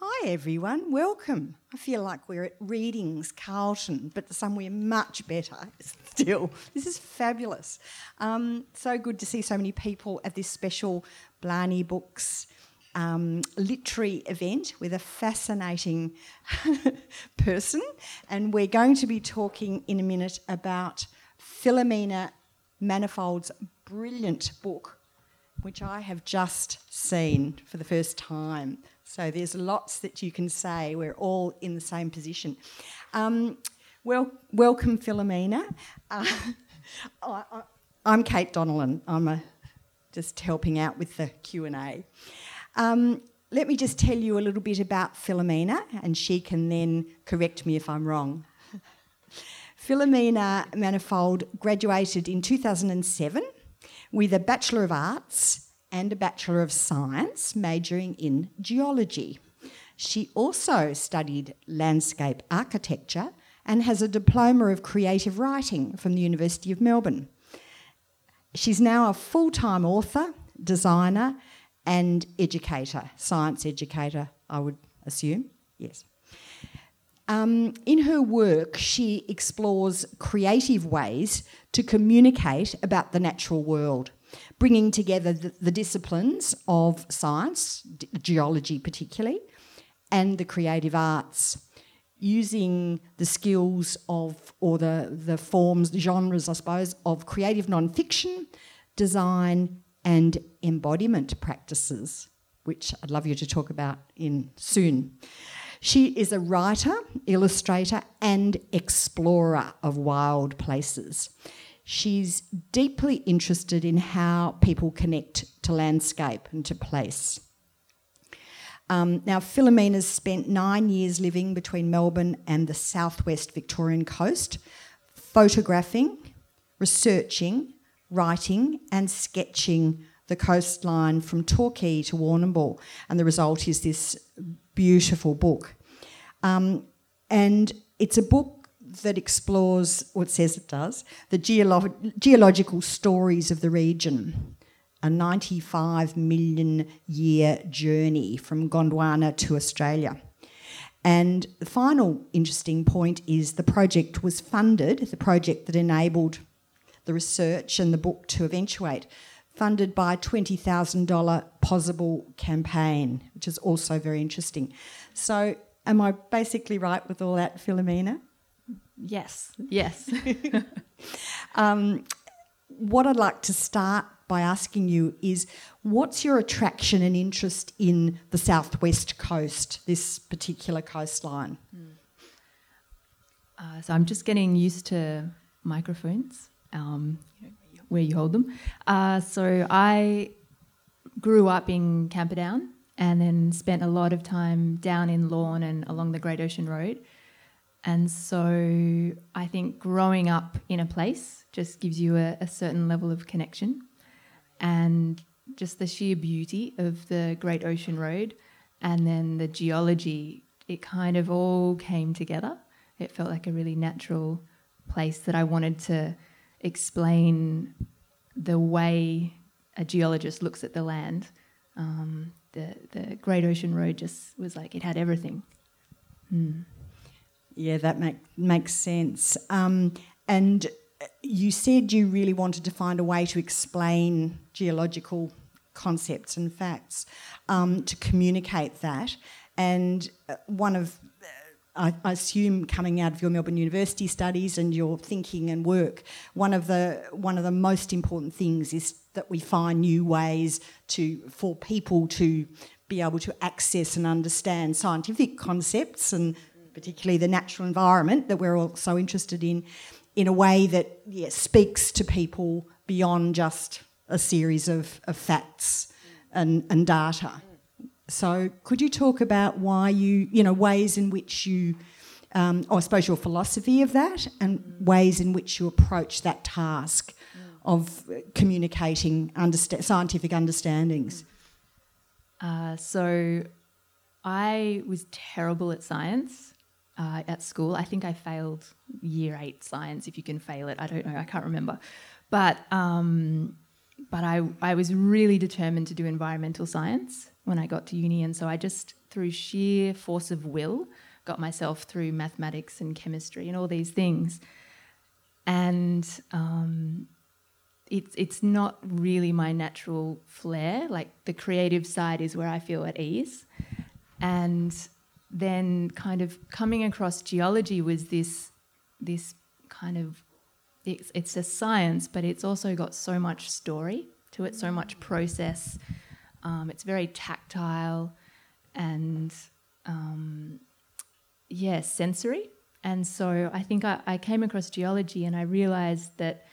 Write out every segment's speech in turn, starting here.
Hi everyone, welcome. I feel like we're at Readings Carlton, but somewhere much better still. This is fabulous. So good to see so many people at this special Blarney Books literary event with a fascinating person. And we're going to be talking in a minute about Philomena Manifold's brilliant book, which I have just seen for the first time. So there's lots that you can say. We're all in the same position. Welcome, Philomena. I'm Kate Donelan. I'm just helping out with the Q&A. Let me just tell you a little bit about Philomena, and she can then correct me if I'm wrong. Philomena Manifold graduated in 2007 with a Bachelor of Arts and a Bachelor of Science, majoring in geology. She also studied landscape architecture and has a Diploma of Creative Writing from the University of Melbourne. She's now a full-time author, designer and educator, science educator, I would assume, yes. In her work, she explores creative ways to communicate about the natural world, bringing together the disciplines of science, geology particularly, and the creative arts, using the skills of, or the forms, the genres, I suppose, of creative non-fiction, design and embodiment practices, which I'd love you to talk about soon. She is a writer, illustrator and explorer of wild places. She's deeply interested in how people connect to landscape and to place. Now, Philomena's spent 9 years living between Melbourne and the southwest Victorian coast, photographing, researching, writing and sketching the coastline from Torquay to Warrnambool, and the result is this beautiful book. And it's a book that explores, or it says it does, the geological stories of the region, a 95 million year journey from Gondwana to Australia. And the final interesting point is the project was funded, the project that enabled the research and the book to eventuate, funded by a $20,000 possible campaign, which is also very interesting. So am I basically right with all that, Philomena? Yes, yes. What I'd like to start by asking you is, what's your attraction and interest in the southwest coast, this particular coastline? So I'm just getting used to microphones, where you hold them. So I grew up in Camperdown and then spent a lot of time down in Lorne and along the Great Ocean Road. And so I think growing up in a place just gives you a certain level of connection, and just the sheer beauty of the Great Ocean Road and then the geology, it kind of all came together. It felt like a really natural place that I wanted to explain the way a geologist looks at the land. The Great Ocean Road just was like, it had everything. Yeah, that makes sense. And you said you really wanted to find a way to explain geological concepts and facts, to communicate that. And one of, I assume, coming out of your Melbourne University studies and your thinking and work, one of the most important things is that we find new ways for people to be able to access and understand scientific concepts and particularly the natural environment that we're all so interested in a way that speaks to people beyond just a series of facts and data. So could you talk about why ways in which you, I suppose your philosophy of that and ways in which you approach that task of communicating scientific understandings? So I was terrible at science. At school, I think I failed year 8 science, if you can fail it. I don't know, I can't remember. But I was really determined to do environmental science when I got to uni, and so I just, through sheer force of will, got myself through mathematics and chemistry and all these things. And it's not really my natural flair. Like, the creative side is where I feel at ease. And then kind of coming across geology was this kind of, it's a science, but it's also got so much story to it, so much process. It's very tactile and, sensory. And so I think I came across geology and I realised that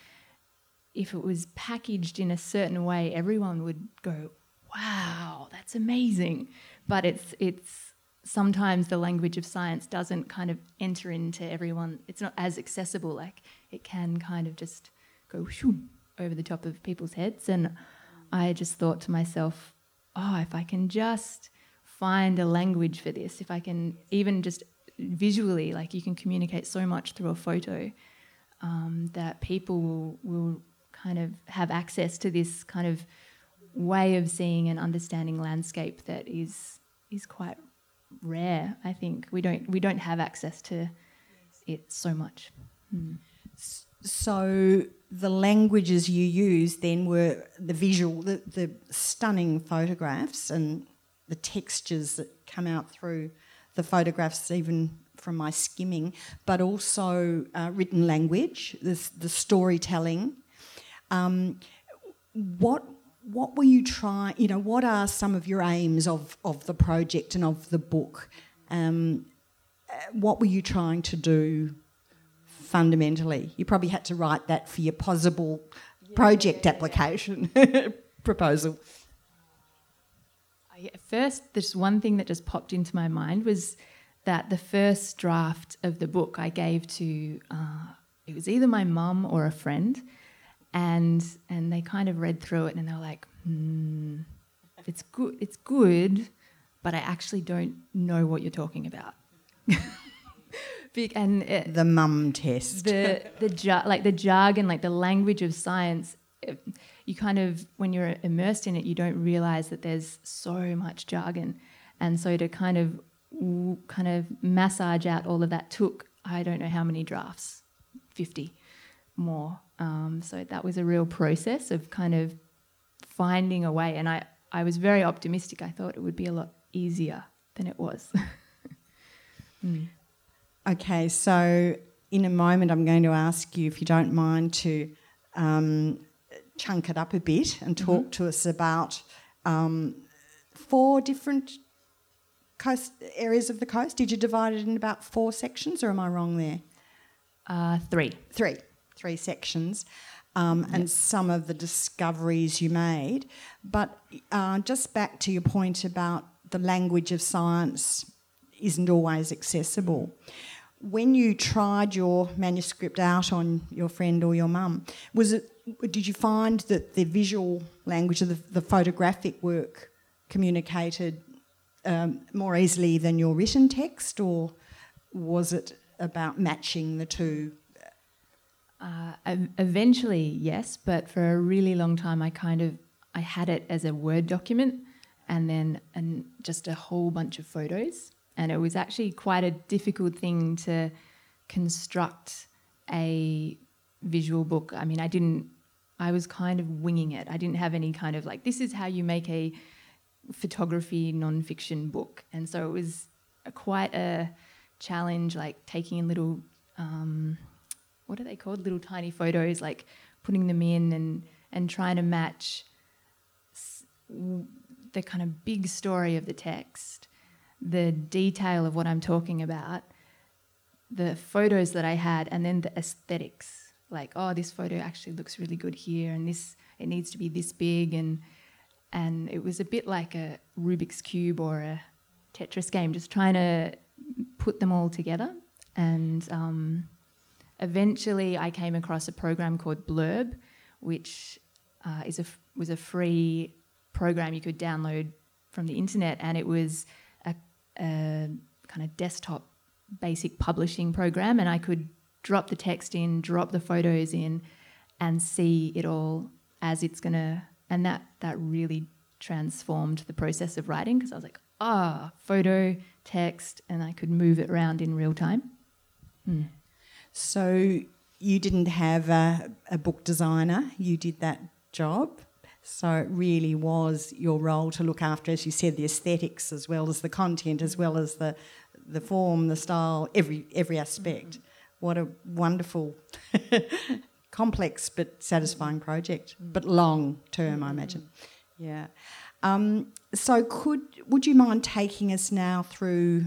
if it was packaged in a certain way, everyone would go, wow, that's amazing. But it's sometimes the language of science doesn't kind of enter into everyone. It's not as accessible. Like, it can kind of just go over the top of people's heads. And I just thought to myself, oh, if I can just find a language for this, if I can even just visually, like, you can communicate so much through a photo, that people will kind of have access to this kind of way of seeing and understanding landscape that is quite rare. I think we don't have access to it so much. So the languages you used then were the stunning photographs and the textures that come out through the photographs, even from my skimming, but also written language, the storytelling. What were you trying? You know, what are some of your aims of the project and of the book? What were you trying to do fundamentally? You probably had to write that for your possible project application proposal. At first, there's one thing that just popped into my mind was that the first draft of the book I gave to it was either my mum or a friend. And they kind of read through it and they were like, it's good, but I actually don't know what you're talking about. And the mum test. The jargon, like the language of science, you kind of, when you're immersed in it, you don't realise that there's so much jargon. And so to kind of massage out all of that took, I don't know how many drafts, 50 more. So that was a real process of kind of finding a way, and I was very optimistic. I thought it would be a lot easier than it was. Okay, so in a moment I'm going to ask you, if you don't mind, to chunk it up a bit and talk to us about 4 different coast areas of the coast. Did you divide it in about 4 sections, or am I wrong there? 3. 3 sections, and some of the discoveries you made. But just back to your point about the language of science isn't always accessible. When you tried your manuscript out on your friend or your mum, did you find that the visual language of the photographic work communicated more easily than your written text, or was it about matching the two? Eventually, yes, but for a really long time I had it as a Word document and then just a whole bunch of photos, and it was actually quite a difficult thing to construct a visual book. I mean, I was kind of winging it. I didn't have any kind of like, this is how you make a photography non-fiction book, and so it was quite a challenge, like taking in little... what are they called? Little tiny photos, like putting them in and trying to match the kind of big story of the text, the detail of what I'm talking about, the photos that I had, and then the aesthetics. Like, oh, this photo actually looks really good here, and this, it needs to be this big, and it was a bit like a Rubik's Cube or a Tetris game, just trying to put them all together. And eventually I came across a program called Blurb, which was a free program you could download from the internet, and it was a kind of desktop basic publishing program, and I could drop the text in, drop the photos in, and see it all as it's going to... And that really transformed the process of writing, because I was like, photo, text, and I could move it around in real time. So you didn't have a book designer. You did that job. So it really was your role to look after, as you said, the aesthetics as well as the content, as well as the form, the style, every aspect. Mm-hmm. What a wonderful, complex but satisfying project, but long term, I imagine. Yeah. So would you mind taking us now through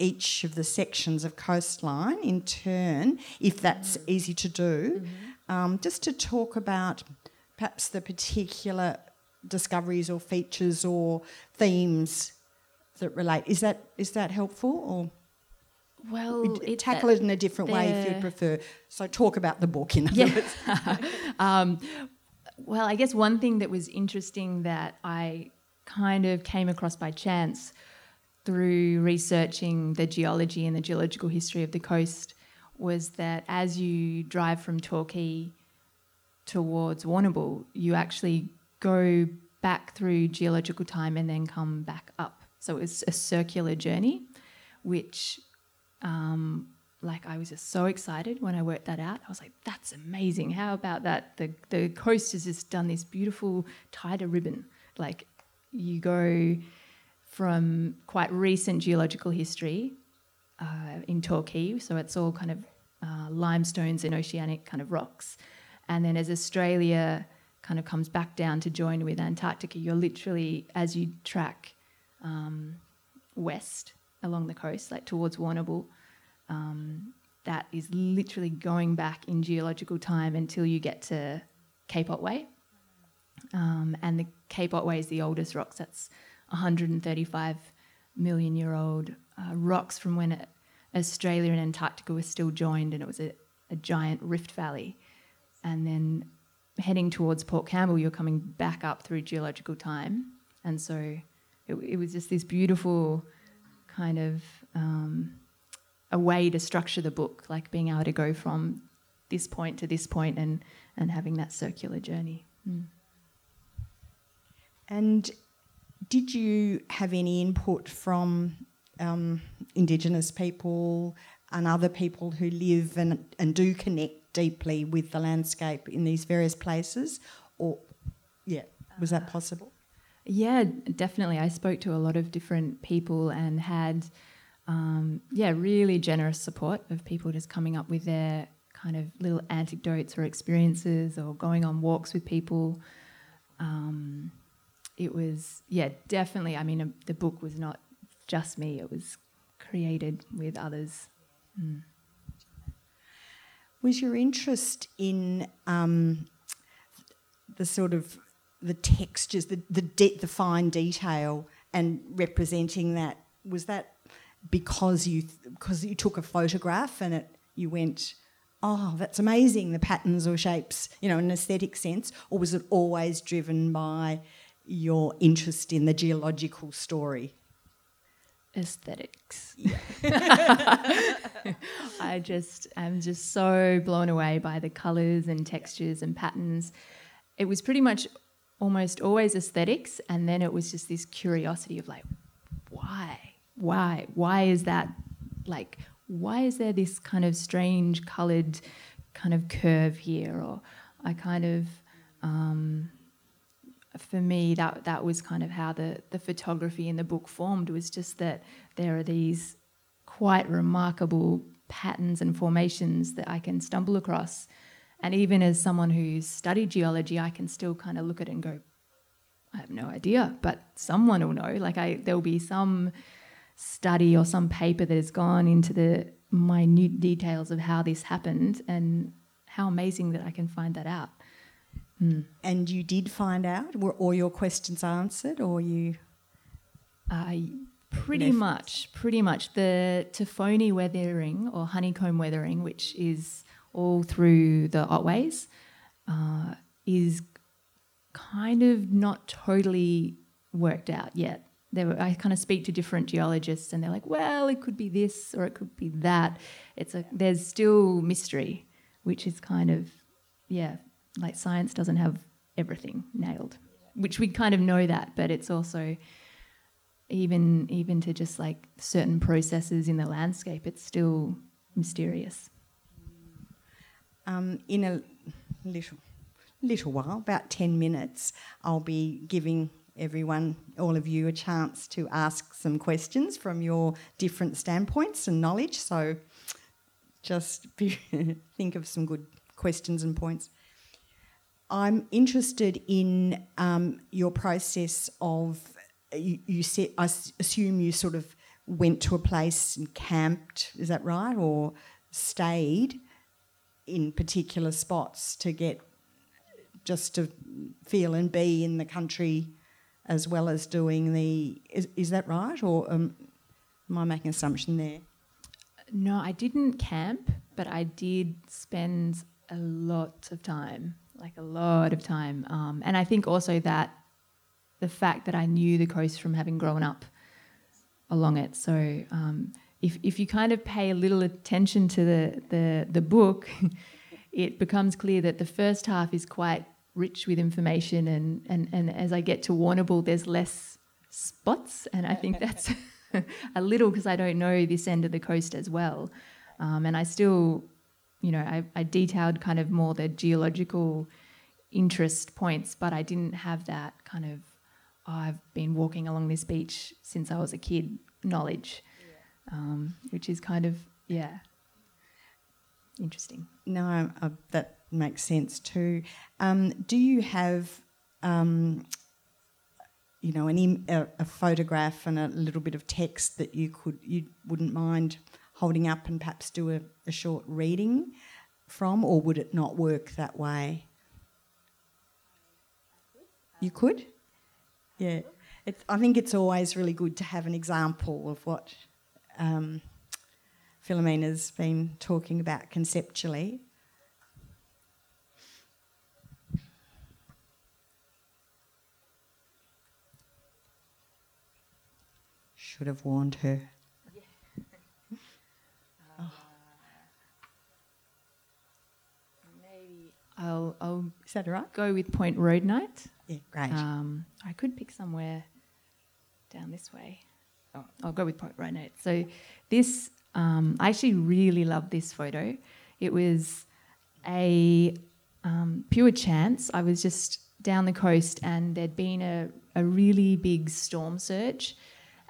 each of the sections of coastline in turn, if that's easy to do, just to talk about perhaps the particular discoveries or features or themes that relate? Is that helpful, or? Well, tackle it in a different way if you prefer. So talk about the book in other words. Well, I guess one thing that was interesting that I kind of came across by chance through researching the geology and the geological history of the coast was that as you drive from Torquay towards Warrnambool, you actually go back through geological time and then come back up. So it was a circular journey, which... I was just so excited when I worked that out. I was like, that's amazing. How about that? The coast has just done this beautiful tidal ribbon. Like, you go from quite recent geological history in Torquay, so it's all kind of limestones and oceanic kind of rocks. And then as Australia kind of comes back down to join with Antarctica, you're literally, as you track west, along the coast, like towards Warrnambool, that is literally going back in geological time until you get to Cape Otway. And the Cape Otway is the oldest rocks. That's 135 million year old rocks from when Australia and Antarctica were still joined, and it was a giant rift valley. And then heading towards Port Campbell, you're coming back up through geological time. And so it was just this beautiful... kind of a way to structure the book, like being able to go from this point to this point and having that circular journey. And did you have any input from Indigenous people and other people who live and do connect deeply with the landscape in these various places? Or, was that possible? Yeah, definitely. I spoke to a lot of different people and had, really generous support of people just coming up with their kind of little anecdotes or experiences or going on walks with people. It was, definitely. I mean, the book was not just me. It was created with others. Was your interest in the sort of... the textures, the fine detail, and representing that, was that because you took a photograph and you went, that's amazing, the patterns or shapes, in an aesthetic sense, or was it always driven by your interest in the geological story? Aesthetics. Yeah. I'm just so blown away by the colours and textures and patterns. It was pretty much almost always aesthetics, and then it was just this curiosity of like, why is that, like, why is there this kind of strange coloured kind of curve here? Or I kind of, for me, that was kind of how the photography in the book formed, was just that there are these quite remarkable patterns and formations that I can stumble across. And even as someone who's studied geology, I can still kind of look at it and go, I have no idea, but someone will know. Like, there'll be some study or some paper that has gone into the minute details of how this happened, and how amazing that I can find that out. And you did find out? Were all your questions answered, or you? Pretty much. The tafoni weathering, or honeycomb weathering, which is... all through the Otways, is kind of not totally worked out yet. I kind of speak to different geologists and they're like, well, it could be this or it could be that. There's still mystery, which is kind of, like, science doesn't have everything nailed. which we kind of know that, but it's also even to just like certain processes in the landscape, it's still mysterious. In a little while, about 10 minutes, I'll be giving everyone, all of you, a chance to ask some questions from your different standpoints and knowledge. So just think of some good questions and points. I'm interested in your process of, you said, I assume you sort of went to a place and camped, is that right? Or stayed in particular spots to get, just to feel and be in the country as well as doing the, is that right? Or am I making an assumption there? No, I didn't camp, but I did spend a lot of time, and I think also that the fact that I knew the coast from having grown up along it. So if you kind of pay a little attention to the book, it becomes clear that the first half is quite rich with information, and as I get to Warrnambool, there's less spots, and I think that's a little because I don't know this end of the coast as well. And I still, I detailed kind of more the geological interest points, but I didn't have that kind of, oh, I've been walking along this beach since I was a kid knowledge, which is kind of, interesting. No, that makes sense too. Do you have, a photograph and a little bit of text that you wouldn't mind holding up and perhaps do a short reading from, or would it not work that way? You could? Yeah. I think it's always really good to have an example of what Philomena's been talking about conceptually. Should have warned her. I'll is that right? Go with Point Road Knight. Yeah, great. I could pick somewhere down this way. Oh. I'll go with Point Road Knight. So this, I actually really love this photo. It was a pure chance. I was just down the coast and there'd been a really big storm surge,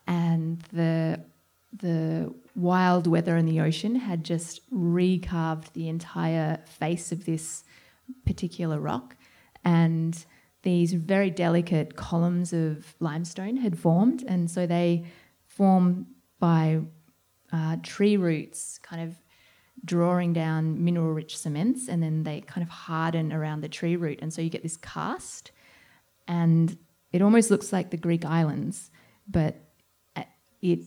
and the wild weather in the ocean had just recarved the entire face of this particular rock, and these very delicate columns of limestone had formed, and so they form by tree roots kind of drawing down mineral-rich cements, and then they kind of harden around the tree root, and so you get this cast, and it almost looks like the Greek islands, but it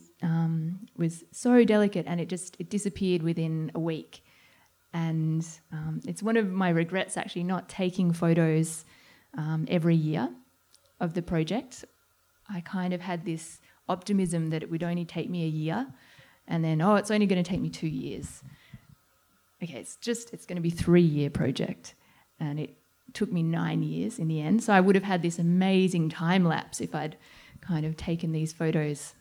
was so delicate, and it disappeared within a week. And it's one of my regrets actually not taking photos every year of the project. I kind of had this optimism that it would only take me a year, and then, oh, it's only going to take me 2 years. Okay, it's going to be a 3-year project, and it took me 9 years in the end. So I would have had this amazing time lapse if I'd kind of taken these photos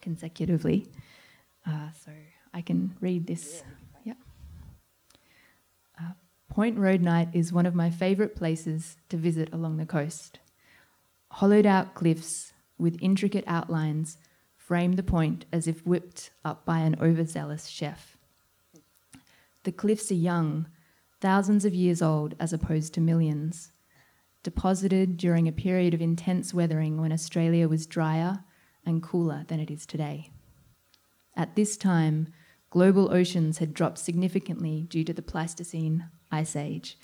consecutively. So I can read this. Point Road Knight is one of my favourite places to visit along the coast. Hollowed-out cliffs with intricate outlines frame the point as if whipped up by an overzealous chef. The cliffs are young, thousands of years old as opposed to millions, deposited during a period of intense weathering when Australia was drier and cooler than it is today. At this time, global oceans had dropped significantly due to the Pleistocene Ice Age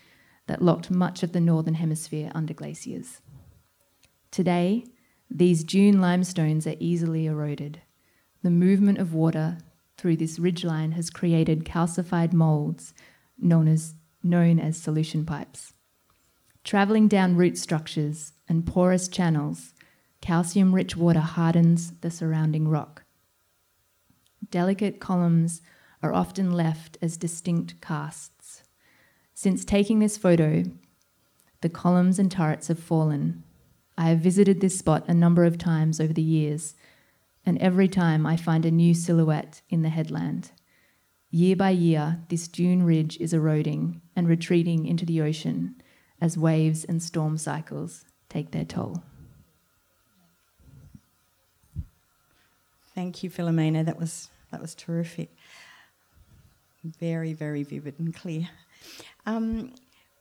that locked much of the northern hemisphere under glaciers. Today, these dune limestones are easily eroded. The movement of water through this ridgeline has created calcified moulds known as solution pipes. Travelling down root structures and porous channels, calcium-rich water hardens the surrounding rock. Delicate columns are often left as distinct casts. Since taking this photo, the columns and turrets have fallen, I have visited this spot a number of times over the years, and every time I find a new silhouette in the headland. Year by year, this dune ridge is eroding and retreating into the ocean as waves and storm cycles take their toll. Thank you, Philomena. That was terrific. Very, very vivid and clear.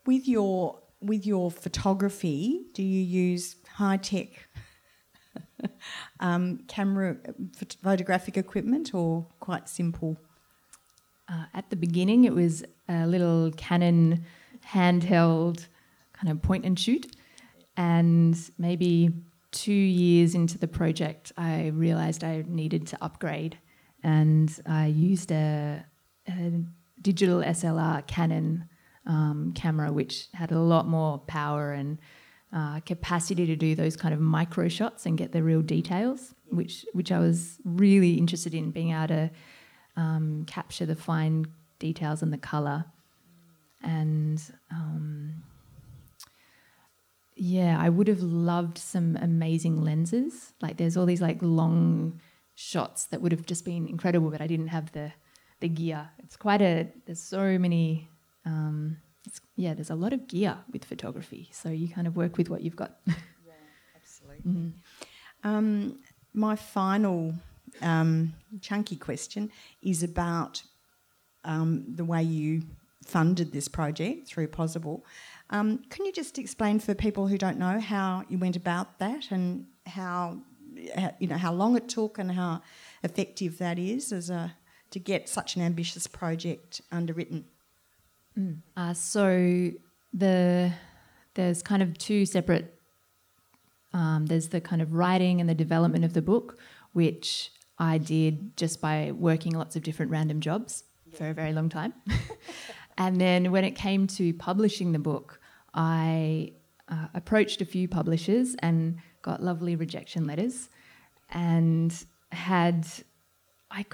With your photography, do you use high-tech camera photographic equipment or quite simple? At the beginning, it was a little Canon handheld kind of point and shoot, and maybe 2 years into the project, I realised I needed to upgrade, and I used a digital SLR Canon camera, which had a lot more power and capacity to do those kind of micro shots and get the real details, which I was really interested in, being able to capture the fine details and the colour. And I would have loved some amazing lenses. Like there's all these like long shots that would have just been incredible, but I didn't have the gear. There's so many, there's a lot of gear with photography. So you kind of work with what you've got. Yeah, absolutely. Mm-hmm. My final chunky question is about the way you funded this project through Possible. Can you just explain for people who don't know how you went about that and how long it took and how effective that is to get such an ambitious project underwritten? So there's kind of two separate. There's the kind of writing and the development of the book, which I did just by working lots of different random jobs for a very long time. And then when it came to publishing the book, I approached a few publishers and got lovely rejection letters, and I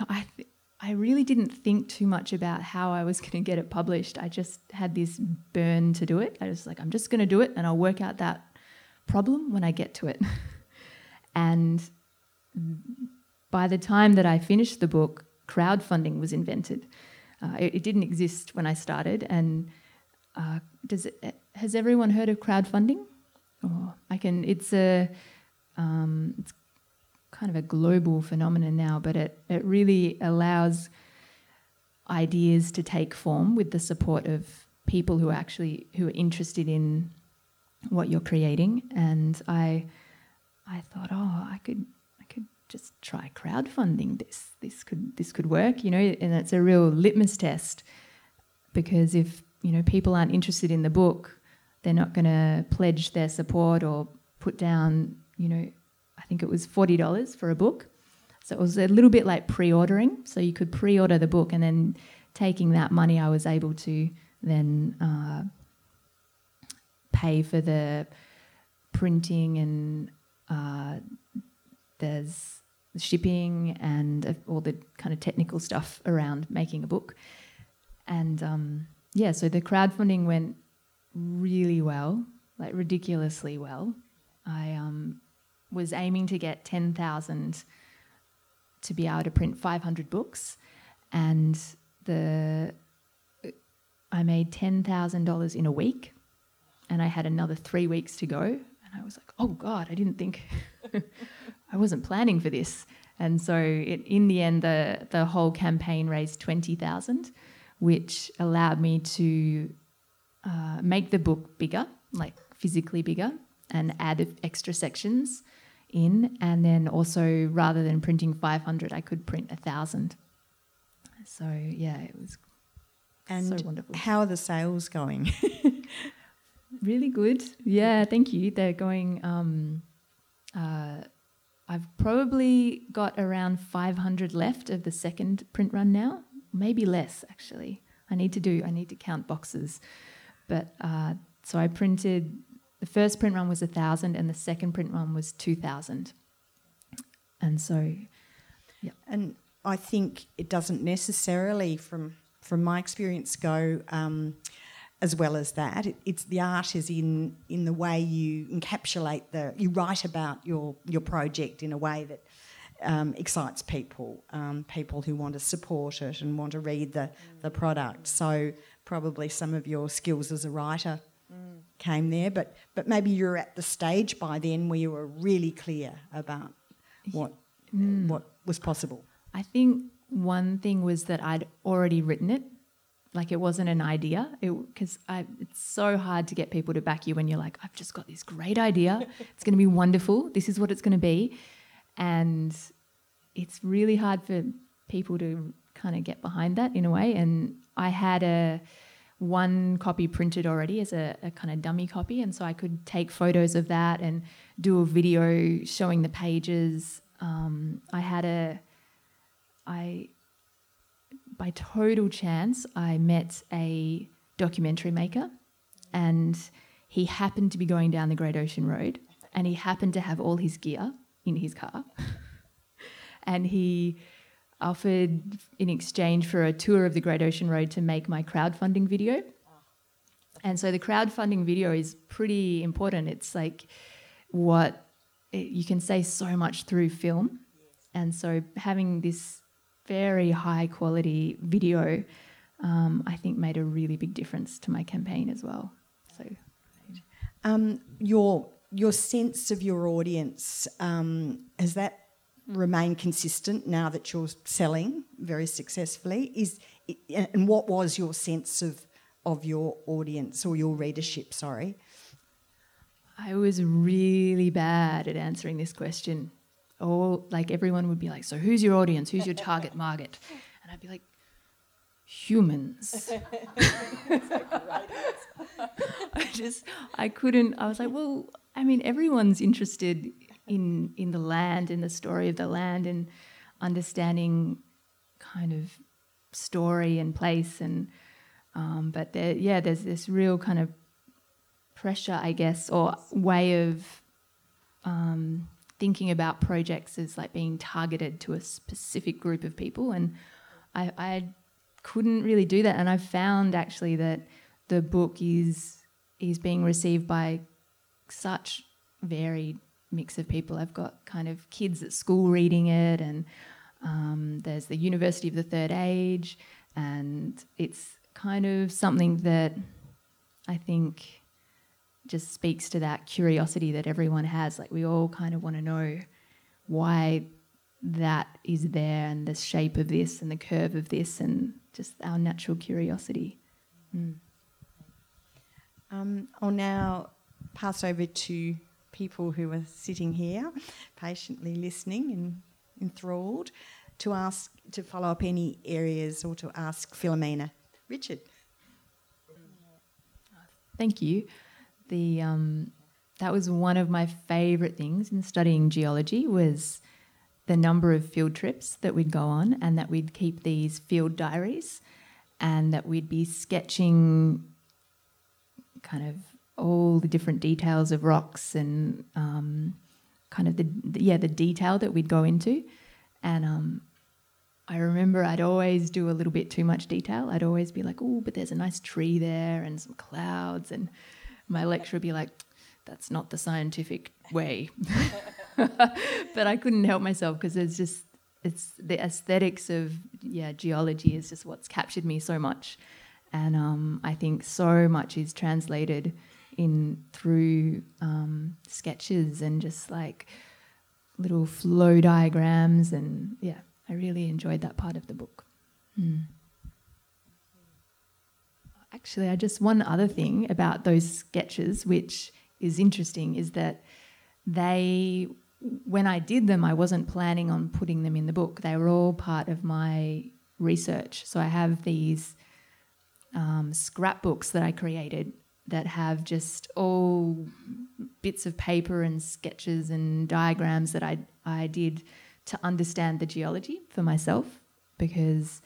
really didn't think too much about how I was going to get it published. I just had this burn to do it. I was like, I'm just going to do it and I'll work out that problem when I get to it. And by the time that I finished the book, crowdfunding was invented. It didn't exist when I started. And has everyone heard of crowdfunding? It's kind of a global phenomenon now, but it really allows ideas to take form with the support of people who are interested in what you're creating. And I thought, I could just try crowdfunding. This could work, and it's a real litmus test, because if people aren't interested in the book, they're not going to pledge their support or put down, I think it was $40 for a book. So it was a little bit like pre-ordering. So you could pre-order the book, and then taking that money, I was able to then pay for the printing and there's shipping and all the kind of technical stuff around making a book. And so the crowdfunding went really well, like ridiculously well. I was aiming to get 10,000 to be able to print 500 books, and I made $10,000 in a week, and I had another 3 weeks to go, and I was like, oh God, I didn't think, I wasn't planning for this. And so in the end, the whole campaign raised $20,000, which allowed me to make the book bigger, like physically bigger, and add extra sections in, and then also rather than printing 500, I could print 1,000. So it was so wonderful. How are the sales going? Really good. Yeah, thank you. They're going. I've probably got around 500 left of the second print run now, maybe less actually. I need to count boxes, but so I printed. The first print run was 1,000, and the second print run was 2,000. And so, yeah. And I think it doesn't necessarily, from my experience, go as well as that. It's the art is in the way you encapsulate you write about your project in a way that excites people, people who want to support it and want to read the product. So probably some of your skills as a writer came there, but maybe you're at the stage by then where you were really clear about what was possible. I think one thing was that I'd already written it. Like, it wasn't an idea, because it's so hard to get people to back you when you're like, I've just got this great idea. It's going to be wonderful. This is what it's going to be. And it's really hard for people to kind of get behind that in a way. And I had one copy printed already as a kind of dummy copy. And so I could take photos of that and do a video showing the pages. By total chance, I met a documentary maker, and he happened to be going down the Great Ocean Road, and he happened to have all his gear in his car. And he offered, in exchange for a tour of the Great Ocean Road, to make my crowdfunding video. And so the crowdfunding video is pretty important. It's like you can say so much through film. And so having this very high quality video, I think made a really big difference to my campaign as well. So, your sense of your audience, has that remained consistent now that you're selling very successfully? And what was your sense of your audience or your readership? Sorry, I was really bad at answering this question. Everyone would be like, so who's your audience? Who's your target market? And I'd be like, humans. I was like, well, I mean, everyone's interested in the land, in the story of the land, and understanding kind of story and place. And but there's this real kind of pressure, I guess, or way of thinking about projects as like being targeted to a specific group of people, and I couldn't really do that. And I found actually that the book is being received by such varied mix of people. I've got kind of kids at school reading it, and there's the University of the Third Age, and it's kind of something that I think just speaks to that curiosity that everyone has. Like, we all kind of want to know why that is there, and the shape of this and the curve of this, and just our natural curiosity. I'll now pass over to people who are sitting here patiently listening and enthralled to follow up any areas or to ask Philomena. Richard. Thank you. That was one of my favourite things in studying geology, was the number of field trips that we'd go on, and that we'd keep these field diaries, and that we'd be sketching kind of all the different details of rocks, and kind of the detail that we'd go into. And I remember I'd always do a little bit too much detail. I'd always be like, oh, but there's a nice tree there and some clouds, and my lecturer would be like, that's not the scientific way. But I couldn't help myself, because it's the aesthetics of geology is just what's captured me so much. And I think so much is translated in through sketches and just like little flow diagrams. And I really enjoyed that part of the book. Actually, one other thing about those sketches, which is interesting, is that when I did them, I wasn't planning on putting them in the book. They were all part of my research. So I have these scrapbooks that I created that have just all bits of paper and sketches and diagrams that I did to understand the geology for myself, because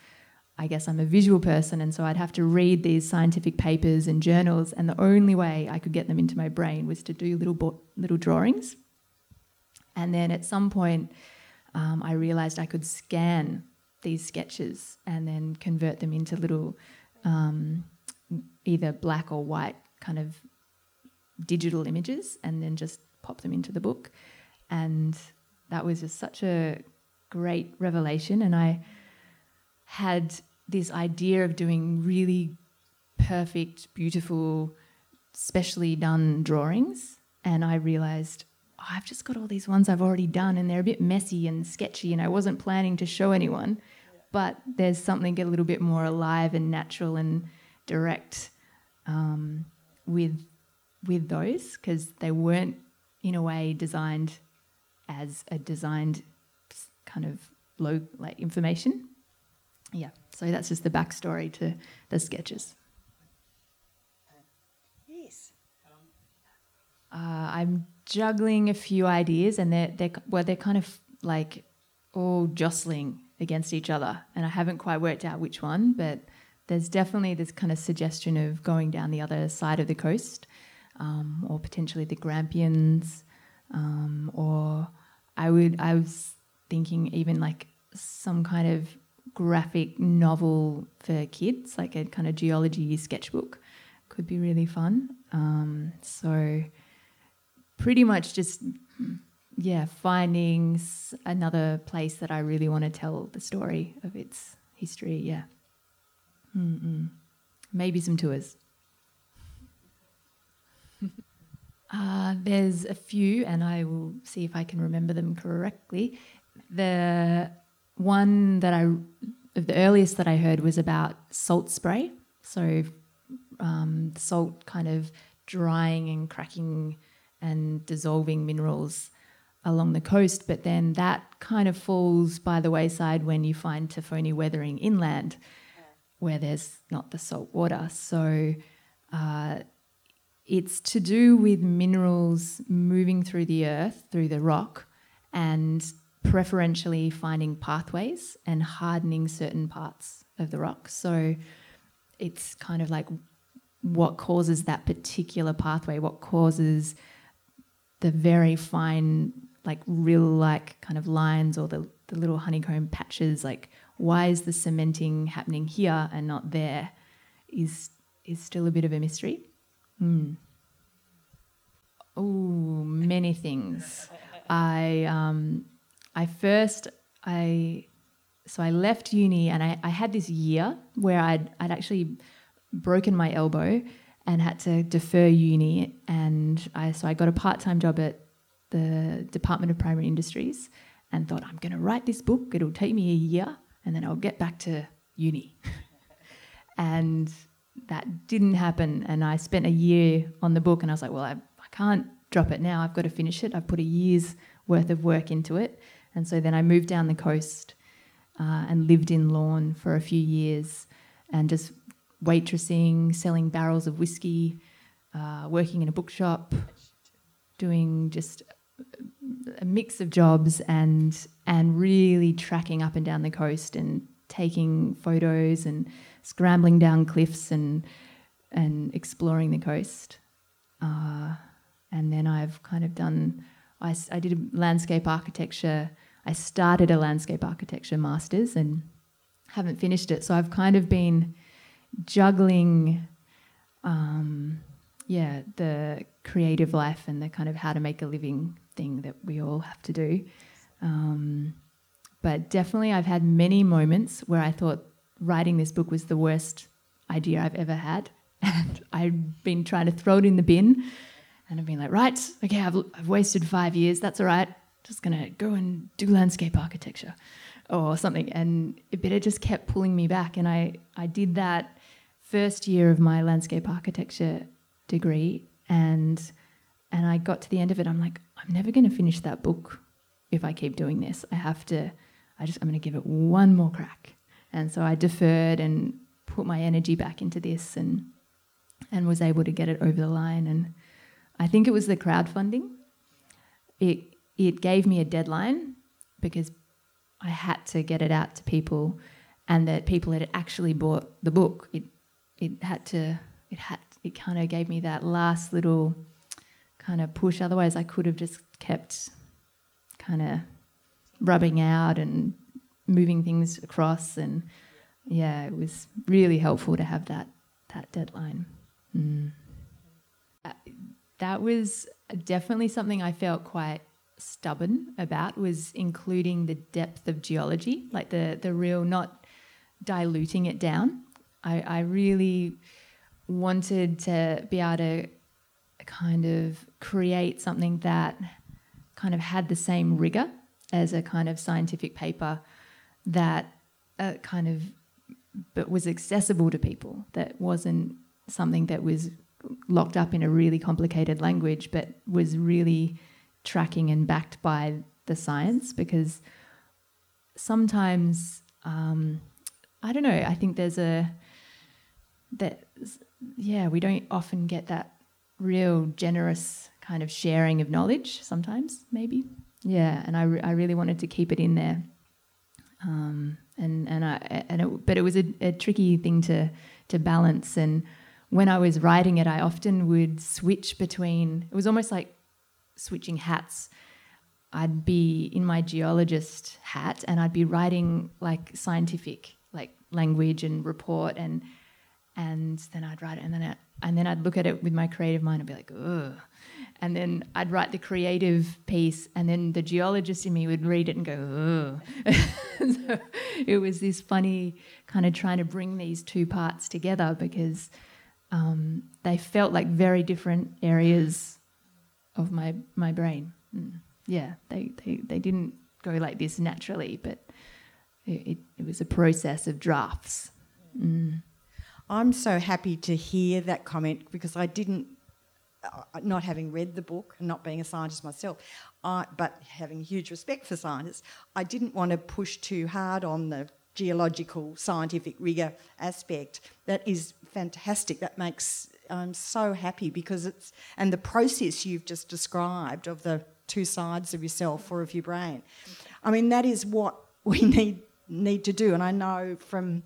I guess I'm a visual person, and so I'd have to read these scientific papers and journals, and the only way I could get them into my brain was to do little drawings. And then at some point I realised I could scan these sketches and then convert them into little either black or white kind of digital images and then just pop them into the book. And that was just such a great revelation. And I had this idea of doing really perfect, beautiful, specially done drawings, and I realised, oh, I've just got all these ones I've already done and they're a bit messy and sketchy and I wasn't planning to show anyone, but there's something a little bit more alive and natural and direct with those, because they weren't in a way designed as a designed kind of low like information. Yeah, so that's just the backstory to the sketches. Yes. I'm juggling a few ideas, and they're kind of like all jostling against each other, and I haven't quite worked out which one, but there's definitely this kind of suggestion of going down the other side of the coast, or potentially the Grampians, or I was thinking even like some kind of graphic novel for kids, like a kind of geology sketchbook could be really fun. So pretty much just, yeah, finding another place that I really want to tell the story of its history, yeah. Maybe some tours. There's a few, and I will see if I can remember them correctly. The one that the earliest that I heard was about salt spray. So salt kind of drying and cracking and dissolving minerals along the coast, but then that kind of falls by the wayside when you find tafoni weathering inland, where there's not the salt water. So it's to do with minerals moving through the earth, through the rock, and preferentially finding pathways and hardening certain parts of the rock. So it's kind of like what causes that particular pathway, what causes the very fine, like rill-like kind of lines, or the little honeycomb patches, like why is the cementing happening here and not there, is still a bit of a mystery. Oh, many things. I left uni, and I had this year where I'd actually broken my elbow and had to defer uni, and so I got a part-time job at the Department of Primary Industries and thought, I'm going to write this book, it'll take me a year and then I'll get back to uni. And that didn't happen, and I spent a year on the book, and I was like, well, I can't drop it now, I've got to finish it, I've put a year's worth of work into it. And so then I moved down the coast and lived in Lorne for a few years, and just waitressing, selling barrels of whiskey, working in a bookshop, doing just a mix of jobs, and really tracking up and down the coast and taking photos and scrambling down cliffs and exploring the coast. And then I've kind of done... I did a landscape architecture. I started a landscape architecture master's and haven't finished it. So I've kind of been juggling, the creative life and the kind of how to make a living thing that we all have to do. But definitely I've had many moments where I thought writing this book was the worst idea I've ever had. And I've been trying to throw it in the bin. And I've been like, right, okay, I've wasted 5 years, that's all right, just going to go and do landscape architecture or something. But it just kept pulling me back. And I did that first year of my landscape architecture degree, and I got to the end of it, I'm like, I'm never going to finish that book if I keep doing this. I'm going to give it one more crack. And so I deferred and put my energy back into this and was able to get it over the line. And I think it was the crowdfunding. It gave me a deadline because I had to get it out to people, and that people had actually bought the book. It kind of gave me that last little kind of push. Otherwise, I could have just kept kind of rubbing out and moving things across. And yeah, it was really helpful to have that that deadline. That was definitely something I felt quite stubborn about, was including the depth of geology, like the real, not diluting it down. I really wanted to be able to kind of create something that kind of had the same rigor as a kind of scientific paper that kind of but was accessible to people, that wasn't something that was locked up in a really complicated language, but was really tracking and backed by the science. Because sometimes, I don't know, I think there's we don't often get that real generous kind of sharing of knowledge sometimes, maybe. Yeah, and I really wanted to keep it in there. But it was a tricky thing to balance. And when I was writing it, I often would switch between, it was almost like switching hats. I'd be in my geologist hat and I'd be writing like scientific, like language and report, and then I'd write it, and then I'd look at it with my creative mind and be like, ugh. And then I'd write the creative piece, and then the geologist in me would read it and go, ugh. So it was this funny kind of trying to bring these two parts together, because they felt like very different areas of my brain. Yeah, they didn't go like this naturally, but it was a process of drafts. I'm so happy to hear that comment, because I didn't, not having read the book and not being a scientist myself, but having huge respect for scientists, I didn't want to push too hard on the geological scientific rigour aspect. That is fantastic. That makes, I'm so happy, because it's, and the process you've just described of the two sides of yourself or of your brain, I mean, that is what we need to do. And I know from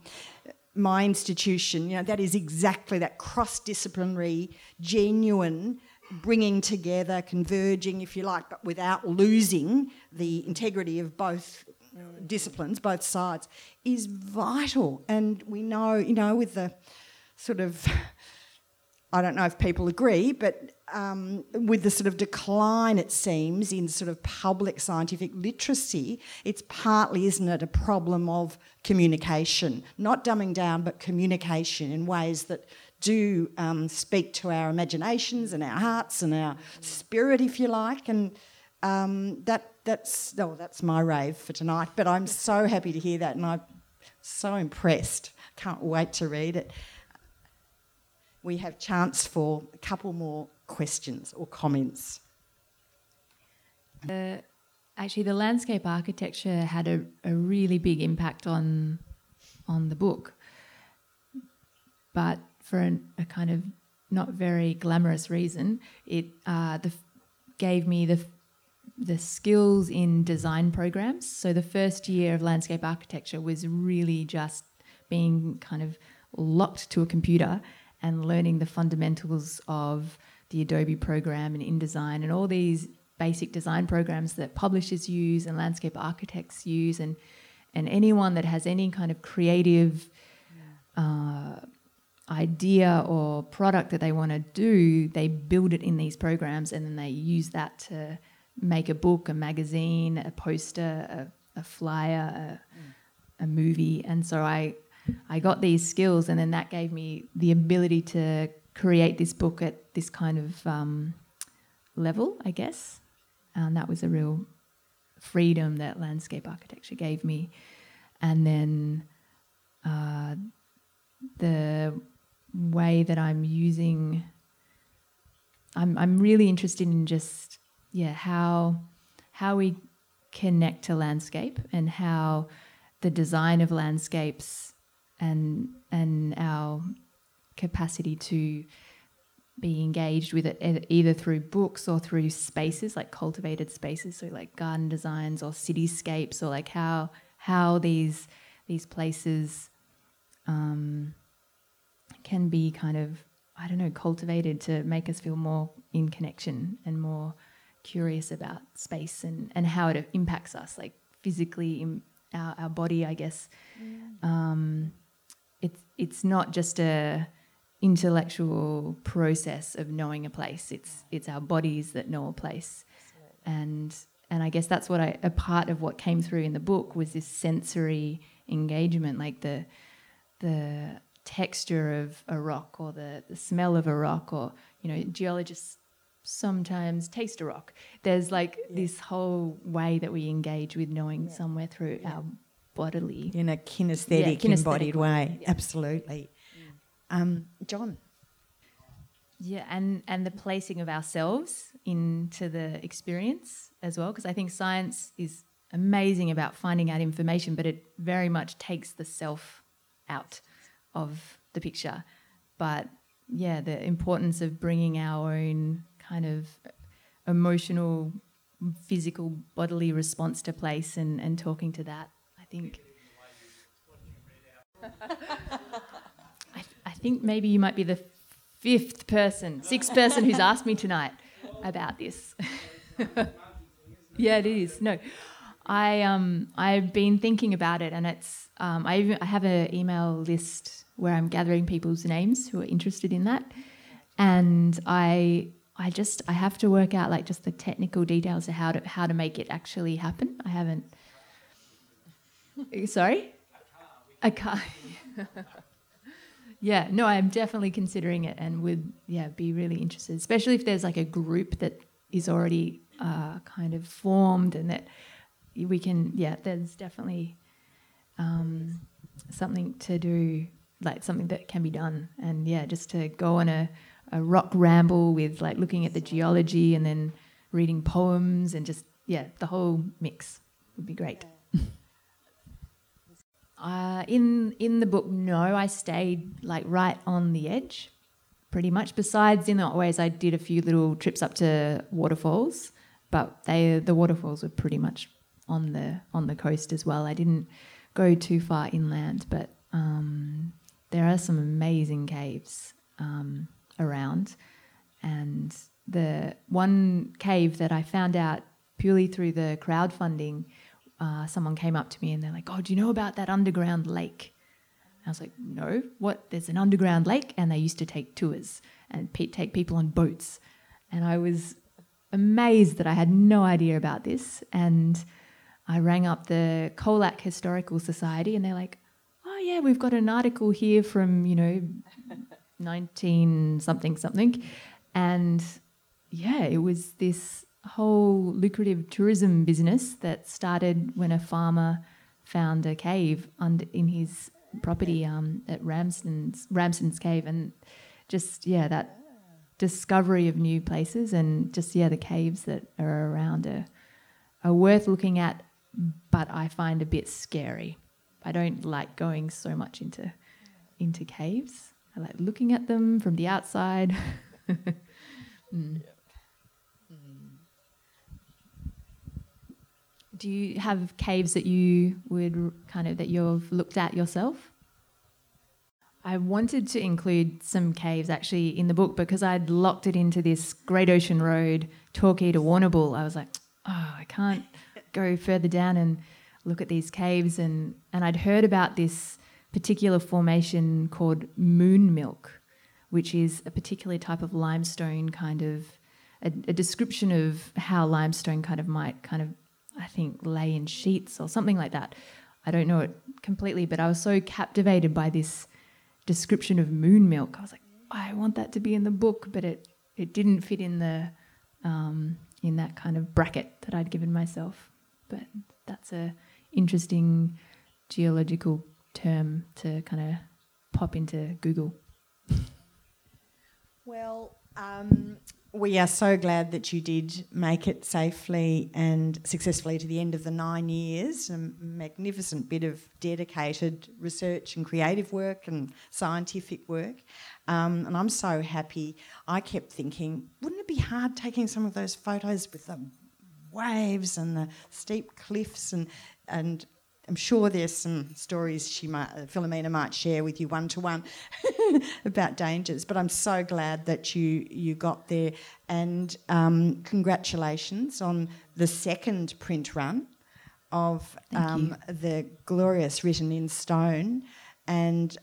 my institution, you know, that is exactly that cross-disciplinary, genuine bringing together, converging, if you like, but without losing the integrity of both disciplines, both sides, is vital. And we know, you know, with the sort of, I don't know if people agree, but with the sort of decline, it seems, in sort of public scientific literacy, it's partly, isn't it, a problem of communication, not dumbing down, but communication in ways that do speak to our imaginations and our hearts and our spirit, if you like. And that's my rave for tonight, but I'm so happy to hear that, and I'm so impressed. Can't wait to read it. We have chance for a couple more questions or comments. Actually, the landscape architecture had a really big impact on the book, but for a kind of not very glamorous reason, it gave me the skills in design programs. So the first year of landscape architecture was really just being kind of locked to a computer and learning the fundamentals of the Adobe program and InDesign and all these basic design programs that publishers use and landscape architects use, and anyone that has any kind of creative idea or product that they want to do, they build it in these programs, and then they use that to make a book, a magazine, a poster, a flyer, a movie. And so I got these skills, and then that gave me the ability to create this book at this kind of level, I guess. And that was a real freedom that landscape architecture gave me. And then the way that I'm using, I'm really interested in just, yeah, how we connect to landscape, and how the design of landscapes and our capacity to be engaged with it, either through books or through spaces, like cultivated spaces, so like garden designs or cityscapes, or like how these places can be kind of, I don't know, cultivated to make us feel more in connection and more curious about space, and how it impacts us, like physically in our body, I guess. It's not just intellectual process of knowing a place. It's our bodies that know a place. Absolutely. And I guess that's what a part of what came through in the book was this sensory engagement, like the texture of a rock or the smell of a rock, or, you know, geologists sometimes taste a rock. There's like this whole way that we engage with knowing somewhere through our bodily. In a kinesthetic, embodied way. Yeah. Absolutely. Yeah. John? Yeah, and the placing of ourselves into the experience as well, because I think science is amazing about finding out information, but it very much takes the self out of the picture. But, yeah, the importance of bringing our own kind of emotional, physical, bodily response to place and talking to that, I think. I think maybe you might be the sixth person who's asked me tonight about this. Yeah, it is. No, I've been thinking about it, and it's I have an email list where I'm gathering people's names who are interested in that, and I have to work out like just the technical details of how to make it actually happen. I haven't. Sorry? A car. Yeah, no, I'm definitely considering it, and would be really interested, especially if there's like a group that is already kind of formed, and that we can there's definitely something to do, like something that can be done, and just to go on a rock ramble with like looking at the geology and then reading poems and just the whole mix would be great. In the book, no, I stayed like right on the edge pretty much. Besides in the Otways, I did a few little trips up to waterfalls, but the waterfalls were pretty much on the coast as well. I didn't go too far inland, but there are some amazing caves around, and the one cave that I found out purely through the crowdfunding, someone came up to me and they're like, "Oh, do you know about that underground lake?" And I was like, "No, what? There's an underground lake?" And they used to take tours and take people on boats, and I was amazed that I had no idea about this. And I rang up the Colac Historical Society, and they're like, "Oh yeah, we've got an article here from 19 something something," and it was this whole lucrative tourism business that started when a farmer found a cave in his property at Ramsden's Cave, and just that discovery of new places, and just the caves that are around are worth looking at, but I find a bit scary. I don't like going so much into caves. I like looking at them from the outside. Do you have caves that you would that you've looked at yourself? I wanted to include some caves actually in the book because I'd locked it into this Great Ocean Road, Torquay to Warrnambool. I was like, oh, I can't go further down and look at these caves. And I'd heard about this particular formation called moon milk, which is a particular type of limestone, kind of a description of how limestone might I think lay in sheets or something like that. I don't know it completely, but I was so captivated by this description of moon milk. I was like, I want that to be in the book, but it didn't fit in the in that kind of bracket that I'd given myself. But that's an interesting geological term to pop into Google. Well, we are so glad that you did make it safely and successfully to the end of the 9 years, a magnificent bit of dedicated research and creative work and scientific work. And I'm so happy. I kept thinking, wouldn't it be hard taking some of those photos with the waves and the steep cliffs? And I'm sure there's some stories Philomena might share with you one-to-one about dangers, but I'm so glad that you got there. And congratulations on the second print run of the glorious Written in Stone. And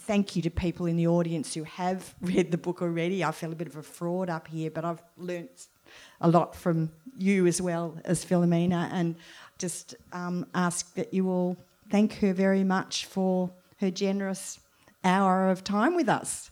thank you to people in the audience who have read the book already. I feel a bit of a fraud up here, but I've learnt a lot from you as well as Philomena, and just ask that you all thank her very much for her generous hour of time with us.